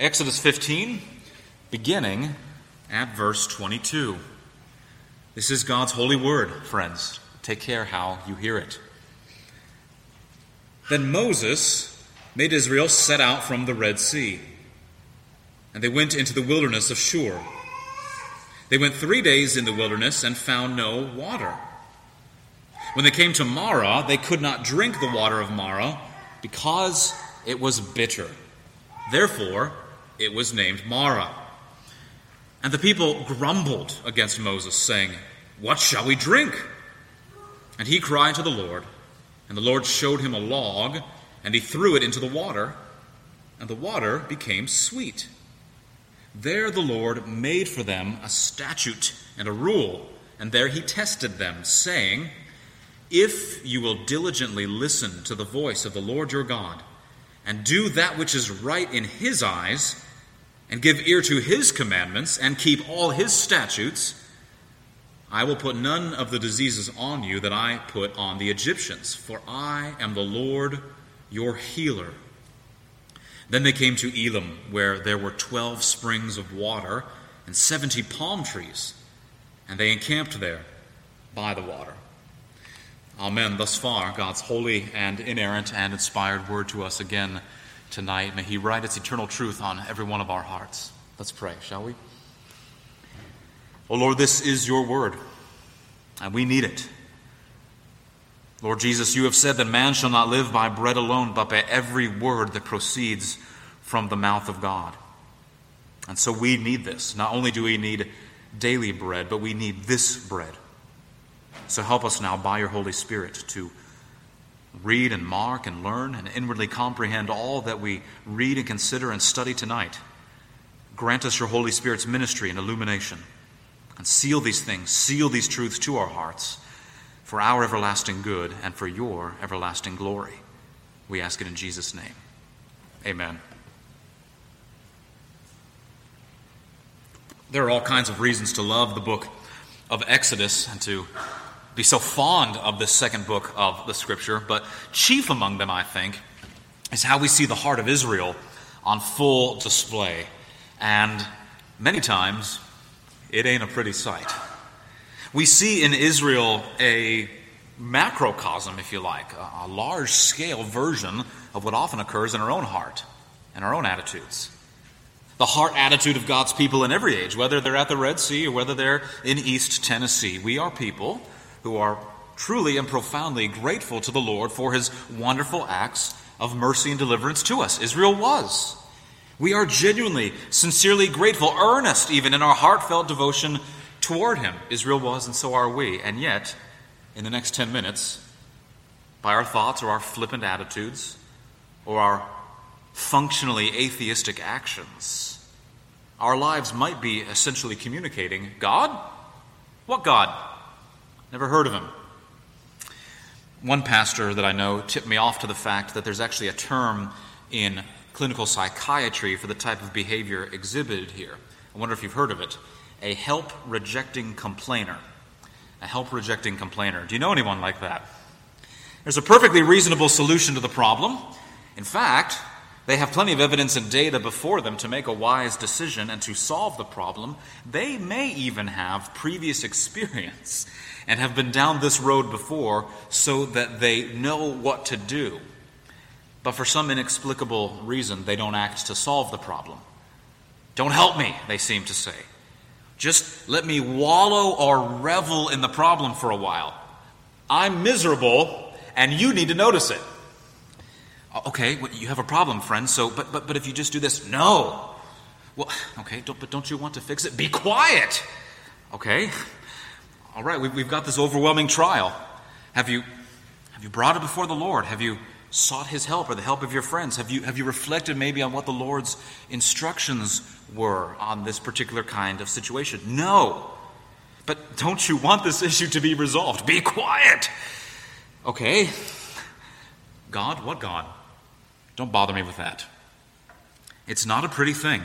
Exodus 15, beginning at verse 22. This is God's holy word, friends. Take care how you hear it. Then Moses made Israel set out from the Red Sea, and they went into the wilderness of Shur. They went 3 days in the wilderness and found no water. When they came to Mara, they could not drink the water of Mara because it was bitter. Therefore, it was named Mara. And the people grumbled against Moses, saying, "What shall we drink?" And he cried to the Lord, and the Lord showed him a log, and he threw it into the water, and the water became sweet. There the Lord made for them a statute and a rule, and there he tested them, saying, "If you will diligently listen to the voice of the Lord your God, and do that which is right in his eyes, and give ear to his commandments, and keep all his statutes, I will put none of the diseases on you that I put on the Egyptians, for I am the Lord your healer." Then they came to Elim, where there were 12 springs of water and 70 palm trees, and they encamped there by the water. Amen. Thus far, God's holy and inerrant and inspired word to us again tonight. May he write its eternal truth on every one of our hearts. Let's pray, shall we? Oh Lord, this is your word, and we need it. Lord Jesus, you have said that man shall not live by bread alone, but by every word that proceeds from the mouth of God. And so we need this. Not only do we need daily bread, but we need this bread. So help us now by your Holy Spirit to read and mark and learn and inwardly comprehend all that we read and consider and study tonight. Grant us your Holy Spirit's ministry and illumination, and seal these things, seal these truths to our hearts for our everlasting good and for your everlasting glory. We ask it in Jesus' name. Amen. There are all kinds of reasons to love the book of Exodus and to be so fond of this second book of the Scripture, but chief among them, I think, is how we see the heart of Israel on full display. And many times, it ain't a pretty sight. We see in Israel a macrocosm, if you like, a large-scale version of what often occurs in our own heart and our own attitudes. The heart attitude of God's people in every age, whether they're at the Red Sea or whether they're in East Tennessee. We are people who are truly and profoundly grateful to the Lord for his wonderful acts of mercy and deliverance to us. Israel was. We are genuinely, sincerely grateful, earnest even in our heartfelt devotion toward him. Israel was, and so are we. And yet, in the next 10 minutes, by our thoughts or our flippant attitudes or our functionally atheistic actions, our lives might be essentially communicating, "God? What God? Never heard of him." One pastor that I know tipped me off to the fact that there's actually a term in clinical psychiatry for the type of behavior exhibited here. I wonder if you've heard of it. A help-rejecting complainer. A help-rejecting complainer. Do you know anyone like that? There's a perfectly reasonable solution to the problem. In fact, they have plenty of evidence and data before them to make a wise decision and to solve the problem. They may even have previous experience and have been down this road before so that they know what to do. But for some inexplicable reason, they don't act to solve the problem. "Don't help me," they seem to say. "Just let me wallow or revel in the problem for a while. I'm miserable, and you need to notice it." "Okay, well, you have a problem, friend, so, but if you just do this," "No." "Well, okay, don't you want to fix it?" "Be quiet." "Okay, all right, we've got this overwhelming trial. Have you brought it before the Lord? Have you sought his help or the help of your friends? Have you reflected maybe on what the Lord's instructions were on this particular kind of situation?" "No." "But don't you want this issue to be resolved?" "Be quiet." "Okay, God? What God? Don't bother me with that." It's not a pretty thing.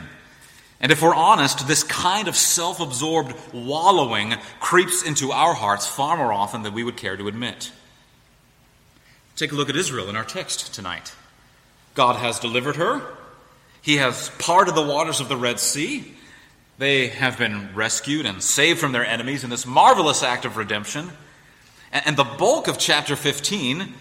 And if we're honest, this kind of self-absorbed wallowing creeps into our hearts far more often than we would care to admit. Take a look at Israel in our text tonight. God has delivered her. He has parted the waters of the Red Sea. They have been rescued and saved from their enemies in this marvelous act of redemption. And the bulk of chapter 15,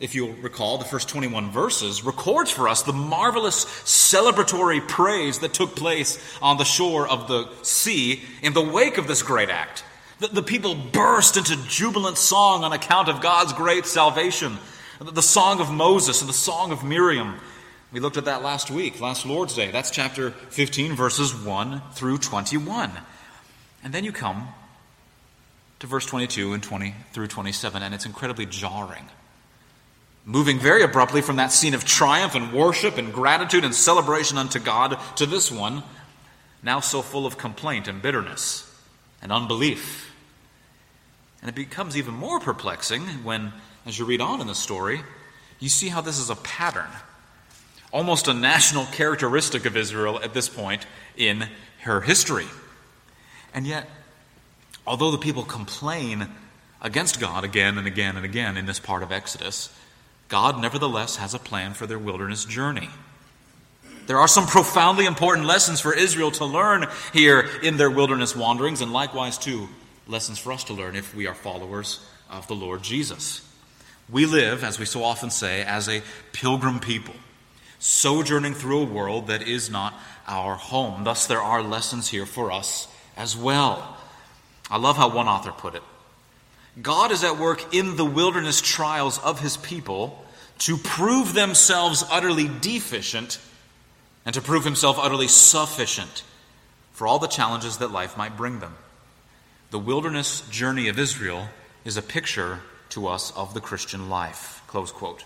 if you'll recall, the first 21 verses, records for us the marvelous celebratory praise that took place on the shore of the sea in the wake of this great act. The people burst into jubilant song on account of God's great salvation. The song of Moses and the song of Miriam. We looked at that last week, last Lord's Day. That's chapter 15, verses 1 through 21. And then you come to verse 22 and 20 through 27, and it's incredibly jarring. Moving very abruptly from that scene of triumph and worship and gratitude and celebration unto God to this one, now so full of complaint and bitterness and unbelief. And it becomes even more perplexing when, as you read on in the story, you see how this is a pattern, almost a national characteristic of Israel at this point in her history. And yet, although the people complain against God again and again and again in this part of Exodus, God nevertheless has a plan for their wilderness journey. There are some profoundly important lessons for Israel to learn here in their wilderness wanderings, and likewise, too, lessons for us to learn if we are followers of the Lord Jesus. We live, as we so often say, as a pilgrim people, sojourning through a world that is not our home. Thus, there are lessons here for us as well. I love how one author put it. God is at work in the wilderness trials of his people to prove themselves utterly deficient and to prove himself utterly sufficient for all the challenges that life might bring them. The wilderness journey of Israel is a picture to us of the Christian life. Close quote.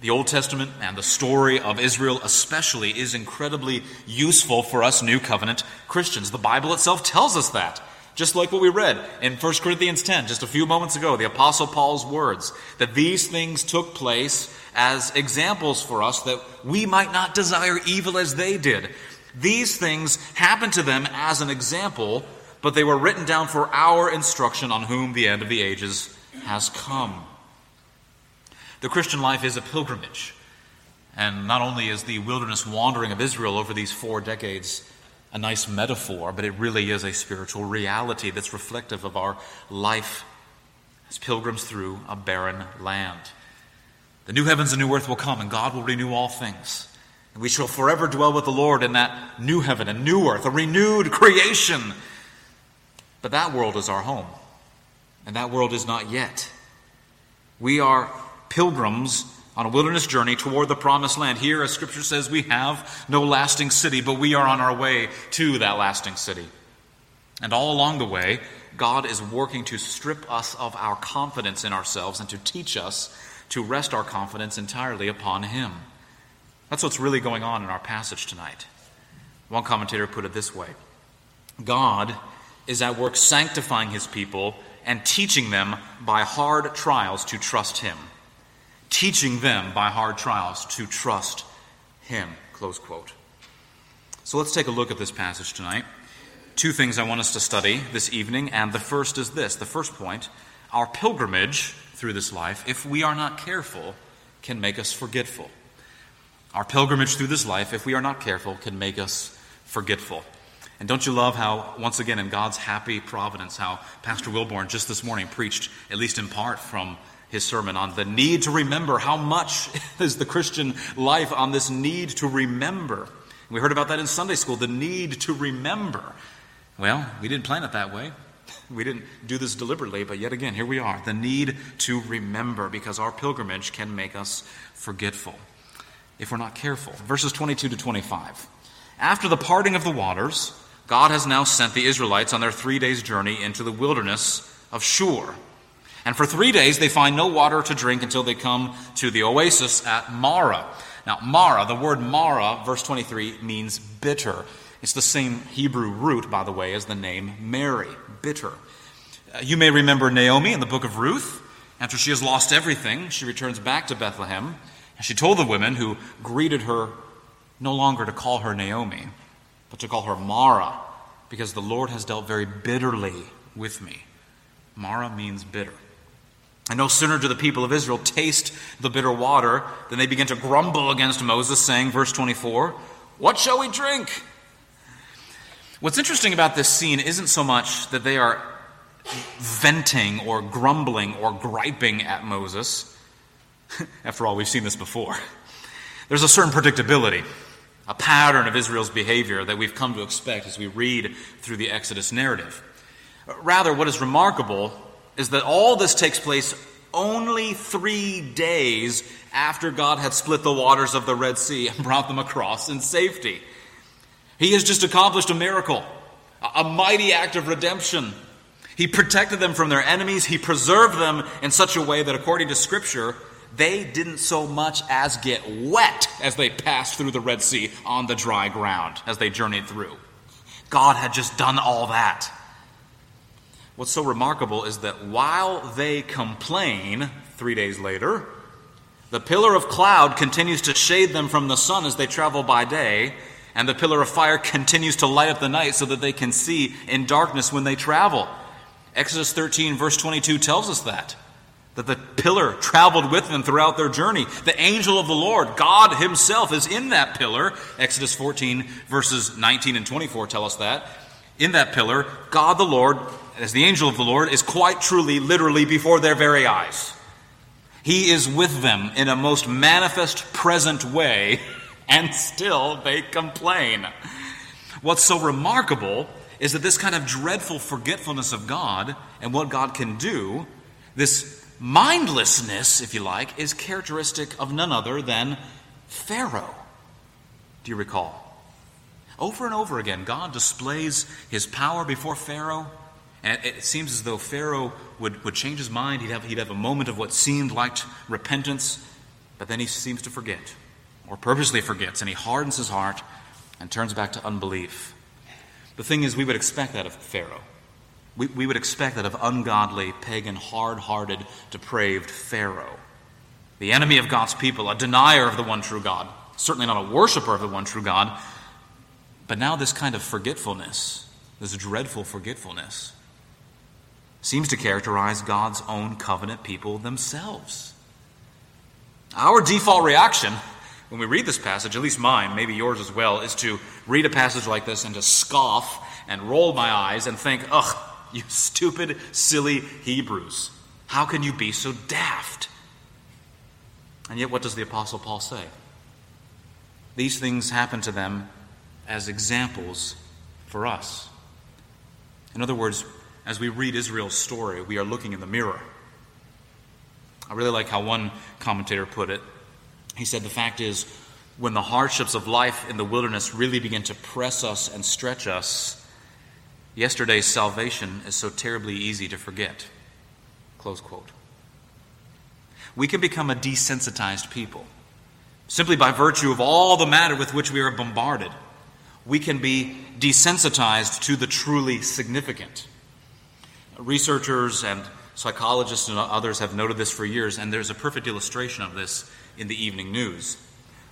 The Old Testament and the story of Israel especially is incredibly useful for us New Covenant Christians. The Bible itself tells us that. Just like what we read in 1 Corinthians 10 just a few moments ago, the Apostle Paul's words, that these things took place as examples for us that we might not desire evil as they did. These things happened to them as an example, but they were written down for our instruction on whom the end of the ages has come. The Christian life is a pilgrimage, and not only is the wilderness wandering of Israel over these 4 decades a nice metaphor, but it really is a spiritual reality that's reflective of our life as pilgrims through a barren land. The new heavens and new earth will come, and God will renew all things. And we shall forever dwell with the Lord in that new heaven and new earth, a renewed creation. But that world is our home, and that world is not yet. We are pilgrims on a wilderness journey toward the promised land. Here, as Scripture says, we have no lasting city, but we are on our way to that lasting city. And all along the way, God is working to strip us of our confidence in ourselves and to teach us to rest our confidence entirely upon Him. That's what's really going on in our passage tonight. One commentator put it this way: God is at work sanctifying His people and teaching them by hard trials to trust Him. Teaching them by hard trials to trust Him. Close quote. So let's take a look at this passage tonight. 2 things I want us to study this evening, and the first is this. The first point, our pilgrimage through this life, if we are not careful, can make us forgetful. Our pilgrimage through this life, if we are not careful, can make us forgetful. And don't you love how, once again, in God's happy providence, how Pastor Wilborn just this morning preached, at least in part, from his sermon on the need to remember. How much is the Christian life on this need to remember? We heard about that in Sunday school, the need to remember. Well, we didn't plan it that way. We didn't do this deliberately, but yet again, here we are. The need to remember, because our pilgrimage can make us forgetful if we're not careful. Verses 22 to 25. After the parting of the waters, God has now sent the Israelites on their 3 days' journey into the wilderness of Shur. And for 3 days, they find no water to drink until they come to the oasis at Mara. Now, Mara, the word Mara, verse 23, means bitter. It's the same Hebrew root, by the way, as the name Mary, bitter. You may remember Naomi in the book of Ruth. After she has lost everything, she returns back to Bethlehem. And she told the women who greeted her no longer to call her Naomi, but to call her Mara, because the Lord has dealt very bitterly with me. Mara means bitter. And no sooner do the people of Israel taste the bitter water than they begin to grumble against Moses, saying, verse 24, "What shall we drink?" What's interesting about this scene isn't so much that they are venting or grumbling or griping at Moses. After all, we've seen this before. There's a certain predictability, a pattern of Israel's behavior that we've come to expect as we read through the Exodus narrative. Rather, what is remarkable is that all this takes place only 3 days after God had split the waters of the Red Sea and brought them across in safety. He has just accomplished a miracle, a mighty act of redemption. He protected them from their enemies. He preserved them in such a way that, according to Scripture, they didn't so much as get wet as they passed through the Red Sea on the dry ground as they journeyed through. God had just done all that. What's so remarkable is that while they complain 3 days later, the pillar of cloud continues to shade them from the sun as they travel by day, and the pillar of fire continues to light up the night so that they can see in darkness when they travel. Exodus 13, verse 22 tells us that the pillar traveled with them throughout their journey. The angel of the Lord, God himself, is in that pillar. Exodus 14, verses 19 and 24 tell us that. In that pillar, God the Lord, as the angel of the Lord, is quite truly, literally before their very eyes. He is with them in a most manifest, present way, and still they complain. What's so remarkable is that this kind of dreadful forgetfulness of God and what God can do, this mindlessness, if you like, is characteristic of none other than Pharaoh. Do you recall? Over and over again, God displays his power before Pharaoh, and it seems as though Pharaoh would change his mind. He'd have a moment of what seemed like repentance, but then he seems to forget, or purposely forgets, and he hardens his heart and turns back to unbelief. The thing is, we would expect that of Pharaoh. We would expect that of ungodly, pagan, hard-hearted, depraved Pharaoh, the enemy of God's people, a denier of the one true God, certainly not a worshiper of the one true God. But now this kind of forgetfulness, this dreadful forgetfulness, seems to characterize God's own covenant people themselves. Our default reaction when we read this passage, at least mine, maybe yours as well, is to read a passage like this and to scoff and roll my eyes and think, "Ugh, you stupid, silly Hebrews. How can you be so daft?" And yet what does the Apostle Paul say? These things happen to them as examples for us. In other words, as we read Israel's story, we are looking in the mirror. I really like how one commentator put it. He said, "The fact is, when the hardships of life in the wilderness really begin to press us and stretch us, yesterday's salvation is so terribly easy to forget." Close quote. We can become a desensitized people simply by virtue of all the matter with which we are bombarded. We can be desensitized to the truly significant. Researchers and psychologists and others have noted this for years, and there's a perfect illustration of this in the evening news.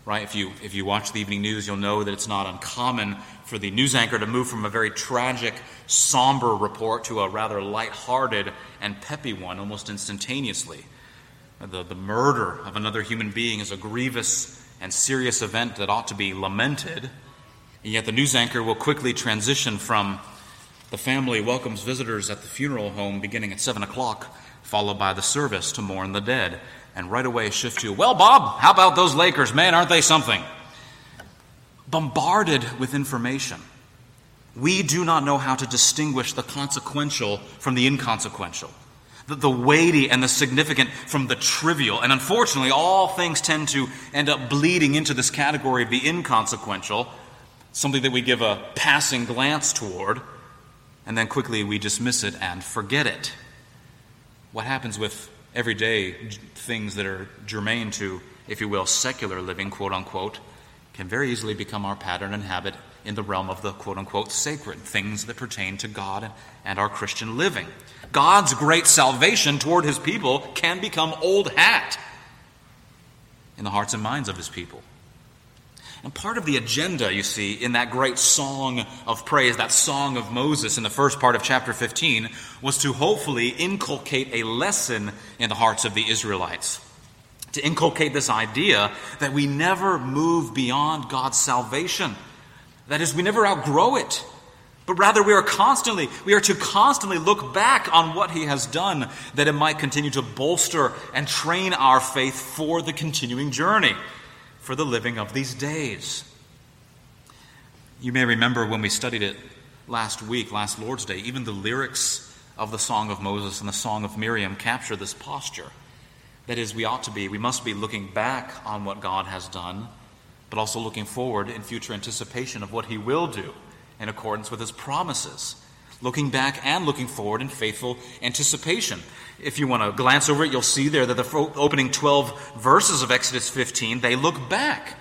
Right? If you watch the evening news, you'll know that it's not uncommon for the news anchor to move from a very tragic, somber report to a rather lighthearted and peppy one almost instantaneously. The murder of another human being is a grievous and serious event that ought to be lamented. And yet the news anchor will quickly transition from "the family welcomes visitors at the funeral home beginning at 7 o'clock, followed by the service to mourn the dead," and right away shift to, "Well, Bob, how about those Lakers? Man, aren't they something?" Bombarded with information, we do not know how to distinguish the consequential from the inconsequential, the weighty and the significant from the trivial. And unfortunately, all things tend to end up bleeding into this category of the inconsequential, something that we give a passing glance toward, and then quickly we dismiss it and forget it. What happens with everyday things that are germane to, if you will, secular living, quote-unquote, can very easily become our pattern and habit in the realm of the, quote-unquote, sacred, things that pertain to God and our Christian living. God's great salvation toward his people can become old hat in the hearts and minds of his people. And part of the agenda, you see, in that great song of praise, that song of Moses in the first part of chapter 15, was to hopefully inculcate a lesson in the hearts of the Israelites, to inculcate this idea that we never move beyond God's salvation. That is, we never outgrow it, but rather we are to constantly look back on what he has done, that it might continue to bolster and train our faith for the continuing journey, for the living of these days. You may remember when we studied it last Lord's Day, even the lyrics of the Song of Moses and the Song of Miriam capture this posture. That is, we must be looking back on what God has done, but also looking forward in future anticipation of what he will do in accordance with his promises. Looking back and looking forward in faithful anticipation. If you want to glance over it, you'll see there that the opening 12 verses of Exodus 15, they look back.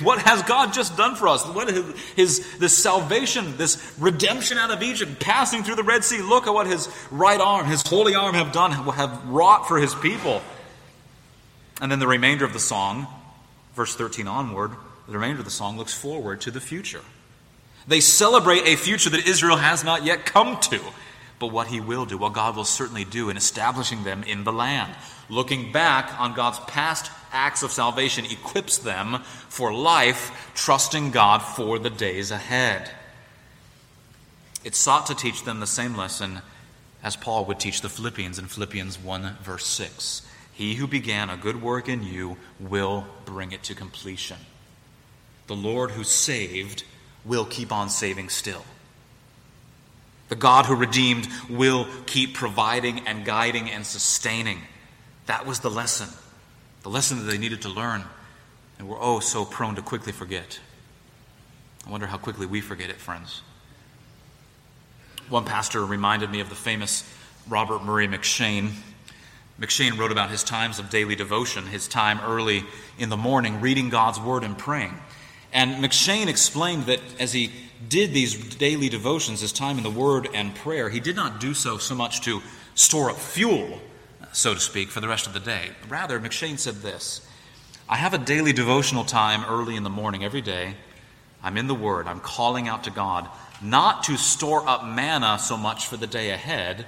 What has God just done for us? What is this salvation, this redemption out of Egypt, passing through the Red Sea? Look at what his right arm, his holy arm have wrought for his people. And then the remainder of the song, verse 13 onward, the remainder of the song looks forward to the future. They celebrate a future that Israel has not yet come to, but what he will do, what God will certainly do in establishing them in the land. Looking back on God's past acts of salvation equips them for life, trusting God for the days ahead. It sought to teach them the same lesson as Paul would teach the Philippians in Philippians 1, verse 6. He who began a good work in you will bring it to completion. The Lord who saved will keep on saving still. The God who redeemed will keep providing and guiding and sustaining. That was the lesson that they needed to learn, and we're so prone to quickly forget. I wonder how quickly we forget it, friends. One pastor reminded me of the famous Robert Murray M'Cheyne. M'Cheyne wrote about his times of daily devotion, his time early in the morning reading God's Word and praying. And M'Cheyne explained that as he did these daily devotions, his time in the Word and prayer, he did not do so much to store up fuel, so to speak, for the rest of the day. Rather, M'Cheyne said this: I have a daily devotional time early in the morning every day. I'm in the Word. I'm calling out to God, not to store up manna so much for the day ahead,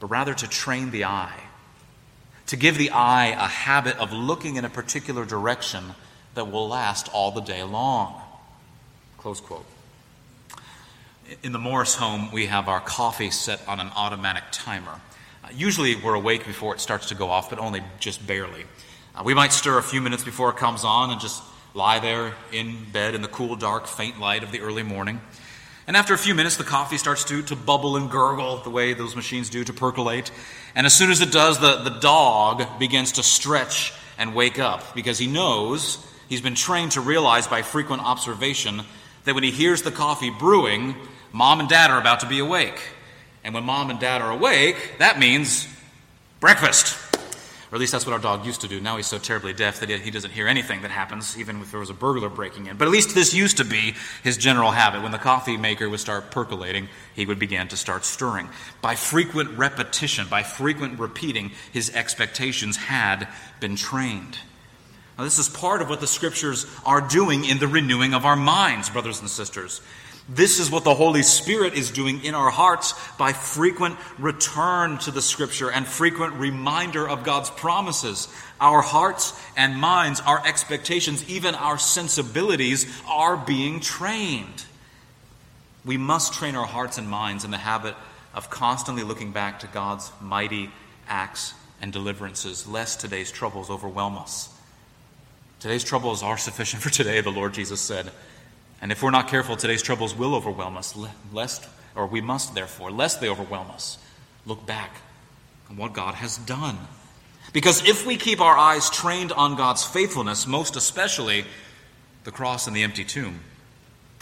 but rather to train the eye, to give the eye a habit of looking in a particular direction that will last all the day long. Close quote. In the Morris home, we have our coffee set on an automatic timer. Usually we're awake before it starts to go off, but only just barely. We might stir a few minutes before it comes on and just lie there in bed in the cool, dark, faint light of the early morning. And after a few minutes, the coffee starts to bubble and gurgle the way those machines do, to percolate. And as soon as it does, the dog begins to stretch and wake up, because he knows, he's been trained to realize by frequent observation, that when he hears the coffee brewing, Mom and Dad are about to be awake. And when Mom and Dad are awake, that means breakfast. Or at least that's what our dog used to do. Now he's so terribly deaf that he doesn't hear anything that happens, even if there was a burglar breaking in. But at least this used to be his general habit. When the coffee maker would start percolating, he would begin to start stirring. By frequent repetition, by frequent repeating, his expectations had been trained. Now, this is part of what the Scriptures are doing in the renewing of our minds, brothers and sisters. This is what the Holy Spirit is doing in our hearts by frequent return to the Scripture and frequent reminder of God's promises. Our hearts and minds, our expectations, even our sensibilities are being trained. We must train our hearts and minds in the habit of constantly looking back to God's mighty acts and deliverances, lest today's troubles overwhelm us. Today's troubles are sufficient for today, the Lord Jesus said. And if we're not careful, today's troubles will overwhelm us, lest they overwhelm us. Look back on what God has done. Because if we keep our eyes trained on God's faithfulness, most especially the cross and the empty tomb,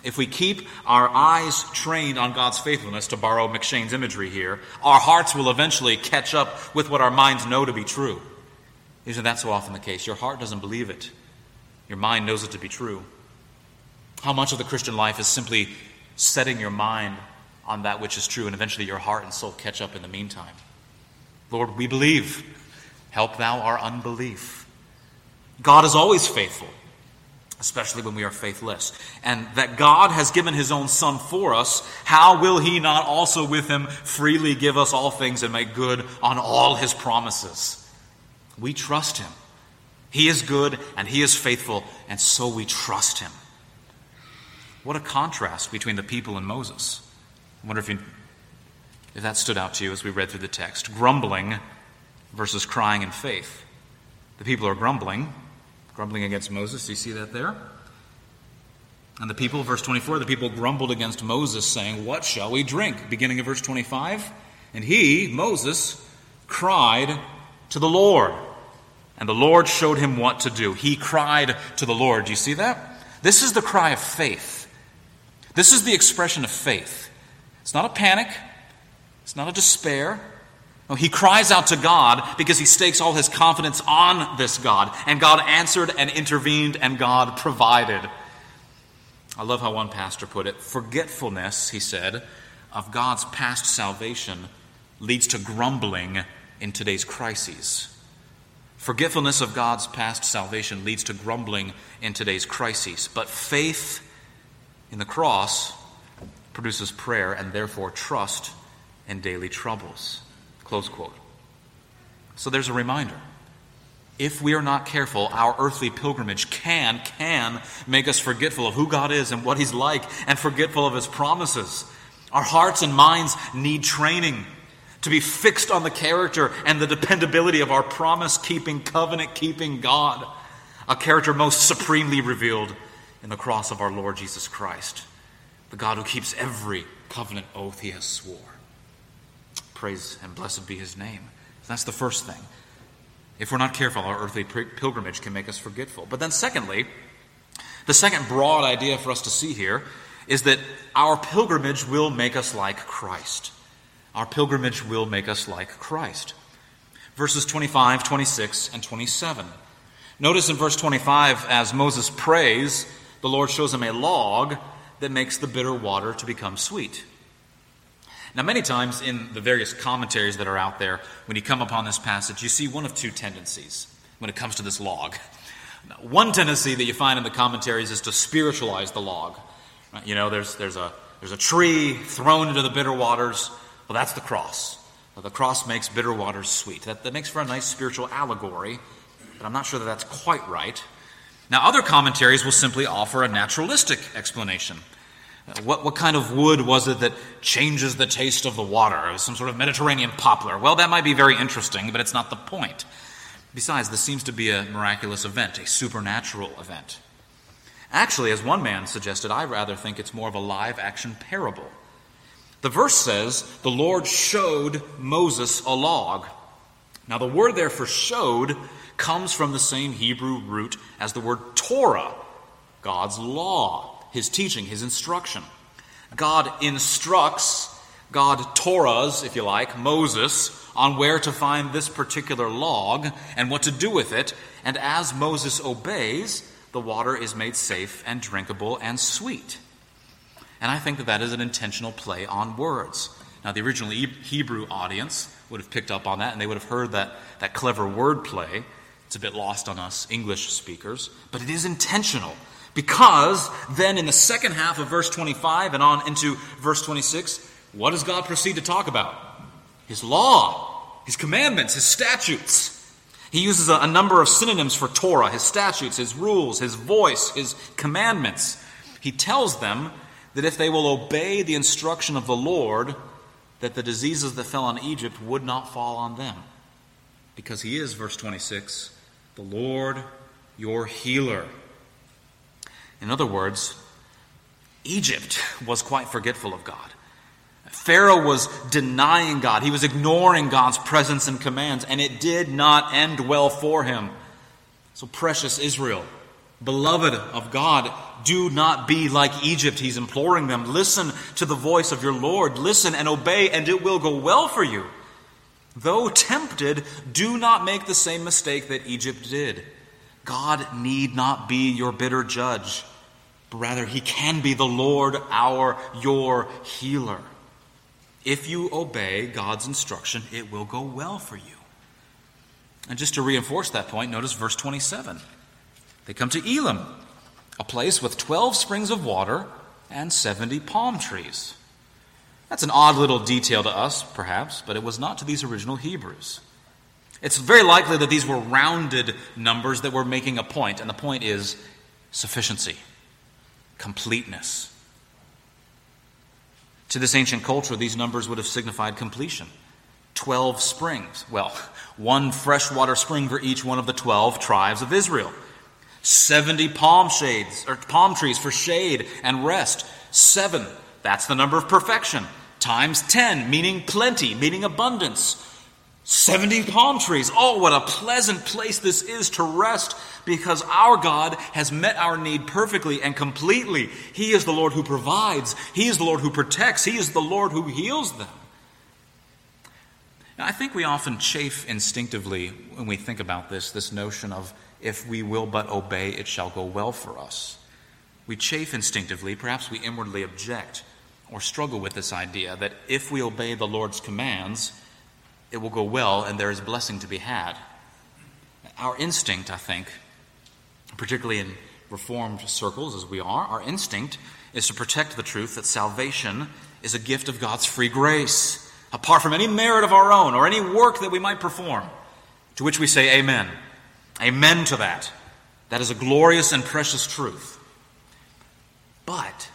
if we keep our eyes trained on God's faithfulness, to borrow M'Cheyne's imagery here, our hearts will eventually catch up with what our minds know to be true. Isn't that so often the case? Your heart doesn't believe it. Your mind knows it to be true. How much of the Christian life is simply setting your mind on that which is true, and eventually your heart and soul catch up in the meantime? Lord, we believe. Help thou our unbelief. God is always faithful. especially when we are faithless. And that God has given his own Son for us, how will he not also with him freely give us all things and make good on all his promises? We trust him. He is good and he is faithful, and so we trust him. What a contrast between the people and Moses. I wonder if that stood out to you as we read through the text. Grumbling versus crying in faith. The people are grumbling against Moses. Do you see that there? And the people, verse 24, the people grumbled against Moses, saying, "What shall we drink?" Beginning of verse 25. And he, Moses, cried to the Lord, and the Lord showed him what to do. He cried to the Lord. Do you see that? This is the cry of faith. This is the expression of faith. It's not a panic. It's not a despair. No, he cries out to God because he stakes all his confidence on this God. And God answered and intervened, and God provided. I love how one pastor put it. Forgetfulness, he said, of God's past salvation leads to grumbling in today's crises. Forgetfulness of God's past salvation leads to grumbling in today's crises. But faith in the cross produces prayer and therefore trust in daily troubles. Close quote. So there's a reminder. If we are not careful, our earthly pilgrimage can make us forgetful of who God is and what he's like, and forgetful of his promises. Our hearts and minds need training to be fixed on the character and the dependability of our promise-keeping, covenant-keeping God, a character most supremely revealed in the cross of our Lord Jesus Christ, the God who keeps every covenant oath he has swore. Praise and blessed be his name. That's the first thing. If we're not careful, our earthly pilgrimage can make us forgetful. But then secondly, the second broad idea for us to see here is that our pilgrimage will make us like Christ. Our pilgrimage will make us like Christ. Verses 25, 26, and 27. Notice in verse 25, as Moses prays, the Lord shows him a log that makes the bitter water to become sweet. Now, many times in the various commentaries that are out there, when you come upon this passage, you see one of two tendencies when it comes to this log. Now, one tendency that you find in the commentaries is to spiritualize the log. Right? You know, there's a tree thrown into the bitter waters. Well, that's the cross. Well, the cross makes bitter waters sweet. That makes for a nice spiritual allegory, but I'm not sure that that's quite right. Now, other commentaries will simply offer a naturalistic explanation. What kind of wood was it that changes the taste of the water? It was some sort of Mediterranean poplar. Well, that might be very interesting, but it's not the point. Besides, this seems to be a miraculous event, a supernatural event. Actually, as one man suggested, I rather think it's more of a live-action parable. The verse says, the Lord showed Moses a log. Now, the word there for showed comes from the same Hebrew root as the word Torah, God's law. His teaching, his instruction. God instructs, God Torahs, if you like, Moses, on where to find this particular log and what to do with it. And as Moses obeys, the water is made safe and drinkable and sweet. And I think that is an intentional play on words. Now, the original Hebrew audience would have picked up on that, and they would have heard that clever word play. It's a bit lost on us English speakers, but it is intentional. Because then in the second half of verse 25 and on into verse 26, what does God proceed to talk about? His law, his commandments, his statutes. He uses a number of synonyms for Torah, his statutes, his rules, his voice, his commandments. He tells them that if they will obey the instruction of the Lord, that the diseases that fell on Egypt would not fall on them. Because he is, verse 26, the Lord your healer. In other words, Egypt was quite forgetful of God. Pharaoh was denying God. He was ignoring God's presence and commands, and it did not end well for him. So precious Israel, beloved of God, do not be like Egypt. He's imploring them. Listen to the voice of your Lord. Listen and obey, and it will go well for you. Though tempted, do not make the same mistake that Egypt did. God need not be your bitter judge. But rather, he can be the Lord, your healer. If you obey God's instruction, it will go well for you. And just to reinforce that point, notice verse 27. They come to Elim. a place with 12 springs of water and 70 palm trees. That's an odd little detail to us, perhaps, but it was not to these original Hebrews. It's very likely that these were rounded numbers that were making a point, and the point is sufficiency, completeness. To this ancient culture, these numbers would have signified completion. 12 springs. Well, one freshwater spring for each one of the 12 tribes of Israel. 70 palm trees for shade and rest. 7, that's the number of perfection. Times 10, meaning plenty, meaning abundance. 70 palm trees. Oh, what a pleasant place this is to rest, because our God has met our need perfectly and completely. He is the Lord who provides. He is the Lord who protects. He is the Lord who heals them. Now, I think we often chafe instinctively when we think about this notion of if we will but obey, it shall go well for us. We chafe instinctively, perhaps we inwardly object or struggle with this idea that if we obey the Lord's commands, it will go well and there is blessing to be had. Our instinct, I think, particularly in Reformed circles as we are, our instinct is to protect the truth that salvation is a gift of God's free grace, apart from any merit of our own or any work that we might perform, to which we say amen. Amen to that. That is a glorious and precious truth. But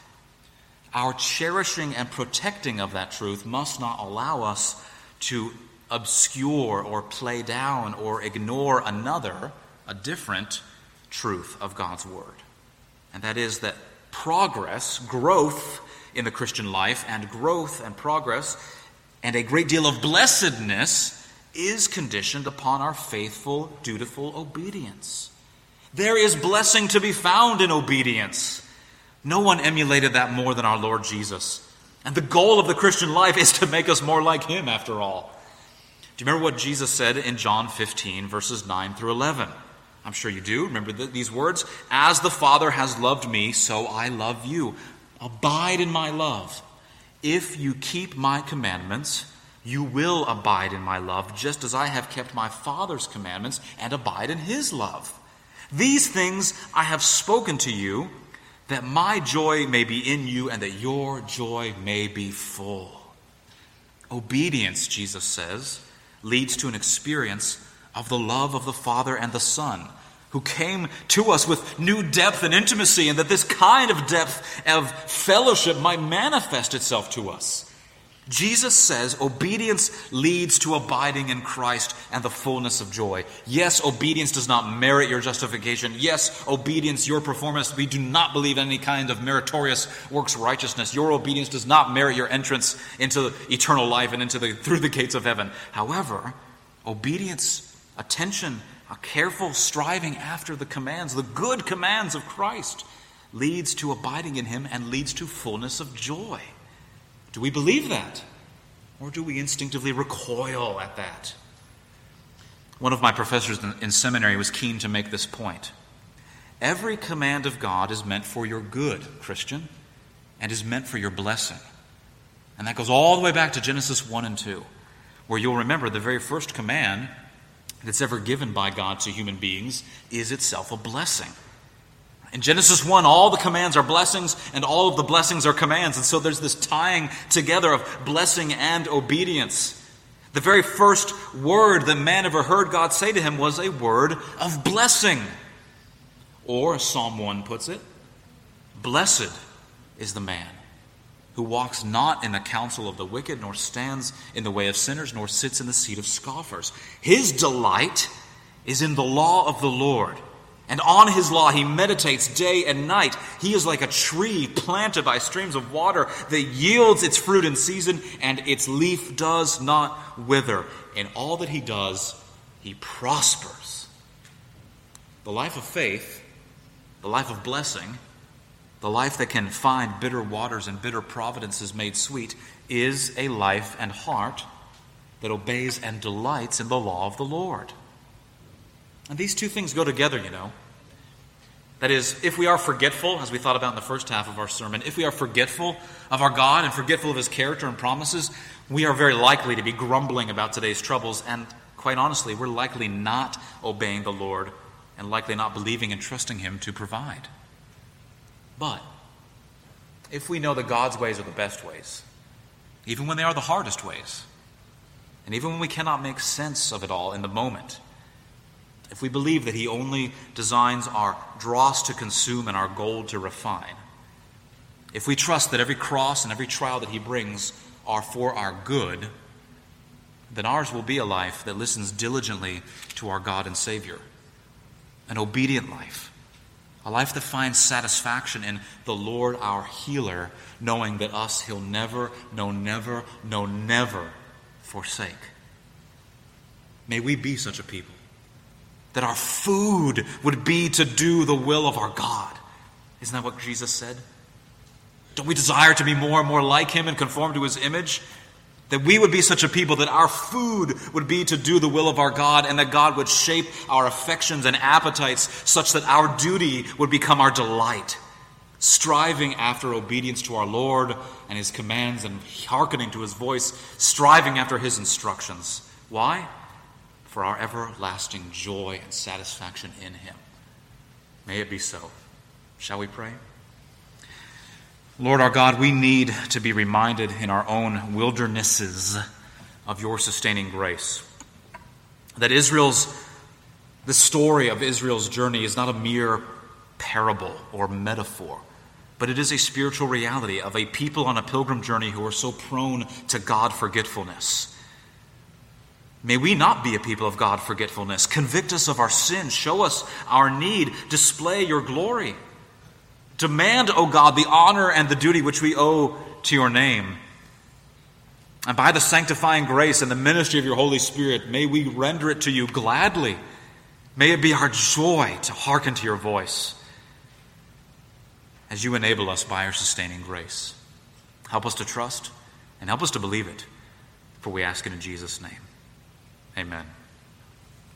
our cherishing and protecting of that truth must not allow us to obscure or play down or ignore another, a different truth of God's word. And that is that progress, growth in the Christian life, and growth and progress and a great deal of blessedness is conditioned upon our faithful, dutiful obedience. There is blessing to be found in obedience. No one emulated that more than our Lord Jesus. And the goal of the Christian life is to make us more like him, after all. Do you remember what Jesus said in John 15, verses 9 through 11? I'm sure you do. Remember these words? As the Father has loved me, so I love you. Abide in my love. If you keep my commandments, you will abide in my love, just as I have kept my Father's commandments and abide in his love. These things I have spoken to you, that my joy may be in you and that your joy may be full. Obedience, Jesus says, leads to an experience of the love of the Father and the Son, who came to us with new depth and intimacy, and that this kind of depth of fellowship might manifest itself to us. Jesus says obedience leads to abiding in Christ and the fullness of joy. Yes, obedience does not merit your justification. Yes, obedience, your performance. We do not believe in any kind of meritorious works righteousness. Your obedience does not merit your entrance into eternal life and into through the gates of heaven. However, obedience, attention, a careful striving after the commands, the good commands of Christ, leads to abiding in him and leads to fullness of joy. Do we believe that? Or do we instinctively recoil at that? One of my professors in seminary was keen to make this point. Every command of God is meant for your good, Christian, and is meant for your blessing. And that goes all the way back to Genesis 1 and 2, where you'll remember the very first command that's ever given by God to human beings is itself a blessing. In Genesis 1, all the commands are blessings, and all of the blessings are commands. And so there's this tying together of blessing and obedience. The very first word that man ever heard God say to him was a word of blessing. Or, as Psalm 1 puts it, blessed is the man who walks not in the counsel of the wicked, nor stands in the way of sinners, nor sits in the seat of scoffers. His delight is in the law of the Lord. And on his law he meditates day and night. He is like a tree planted by streams of water that yields its fruit in season, and its leaf does not wither. In all that he does, he prospers. The life of faith, the life of blessing, the life that can find bitter waters and bitter providences made sweet, is a life and heart that obeys and delights in the law of the Lord. And these two things go together, you know. That is, if we are forgetful, as we thought about in the first half of our sermon, if we are forgetful of our God and forgetful of his character and promises, we are very likely to be grumbling about today's troubles, and quite honestly, we're likely not obeying the Lord and likely not believing and trusting him to provide. But if we know that God's ways are the best ways, even when they are the hardest ways, and even when we cannot make sense of it all in the moment, if we believe that he only designs our dross to consume and our gold to refine, if we trust that every cross and every trial that he brings are for our good, then ours will be a life that listens diligently to our God and Savior, an obedient life, a life that finds satisfaction in the Lord our healer, knowing that us he'll never, no, never, no, never forsake. May we be such a people, that our food would be to do the will of our God. Isn't that what Jesus said? Don't we desire to be more and more like him and conform to his image? That we would be such a people that our food would be to do the will of our God, and that God would shape our affections and appetites such that our duty would become our delight, striving after obedience to our Lord and his commands and hearkening to his voice, striving after his instructions. Why? For our everlasting joy and satisfaction in him. May it be so. Shall we pray? Lord our God, we need to be reminded in our own wildernesses of your sustaining grace. That the story of Israel's journey is not a mere parable or metaphor, but it is a spiritual reality of a people on a pilgrim journey who are so prone to God forgetfulness. May we not be a people of God forgetfulness. Convict us of our sin. Show us our need. Display your glory. Demand, O God, the honor and the duty which we owe to your name. And by the sanctifying grace and the ministry of your Holy Spirit, may we render it to you gladly. May it be our joy to hearken to your voice as you enable us by your sustaining grace. Help us to trust and help us to believe it, for we ask it in Jesus' name. Amen.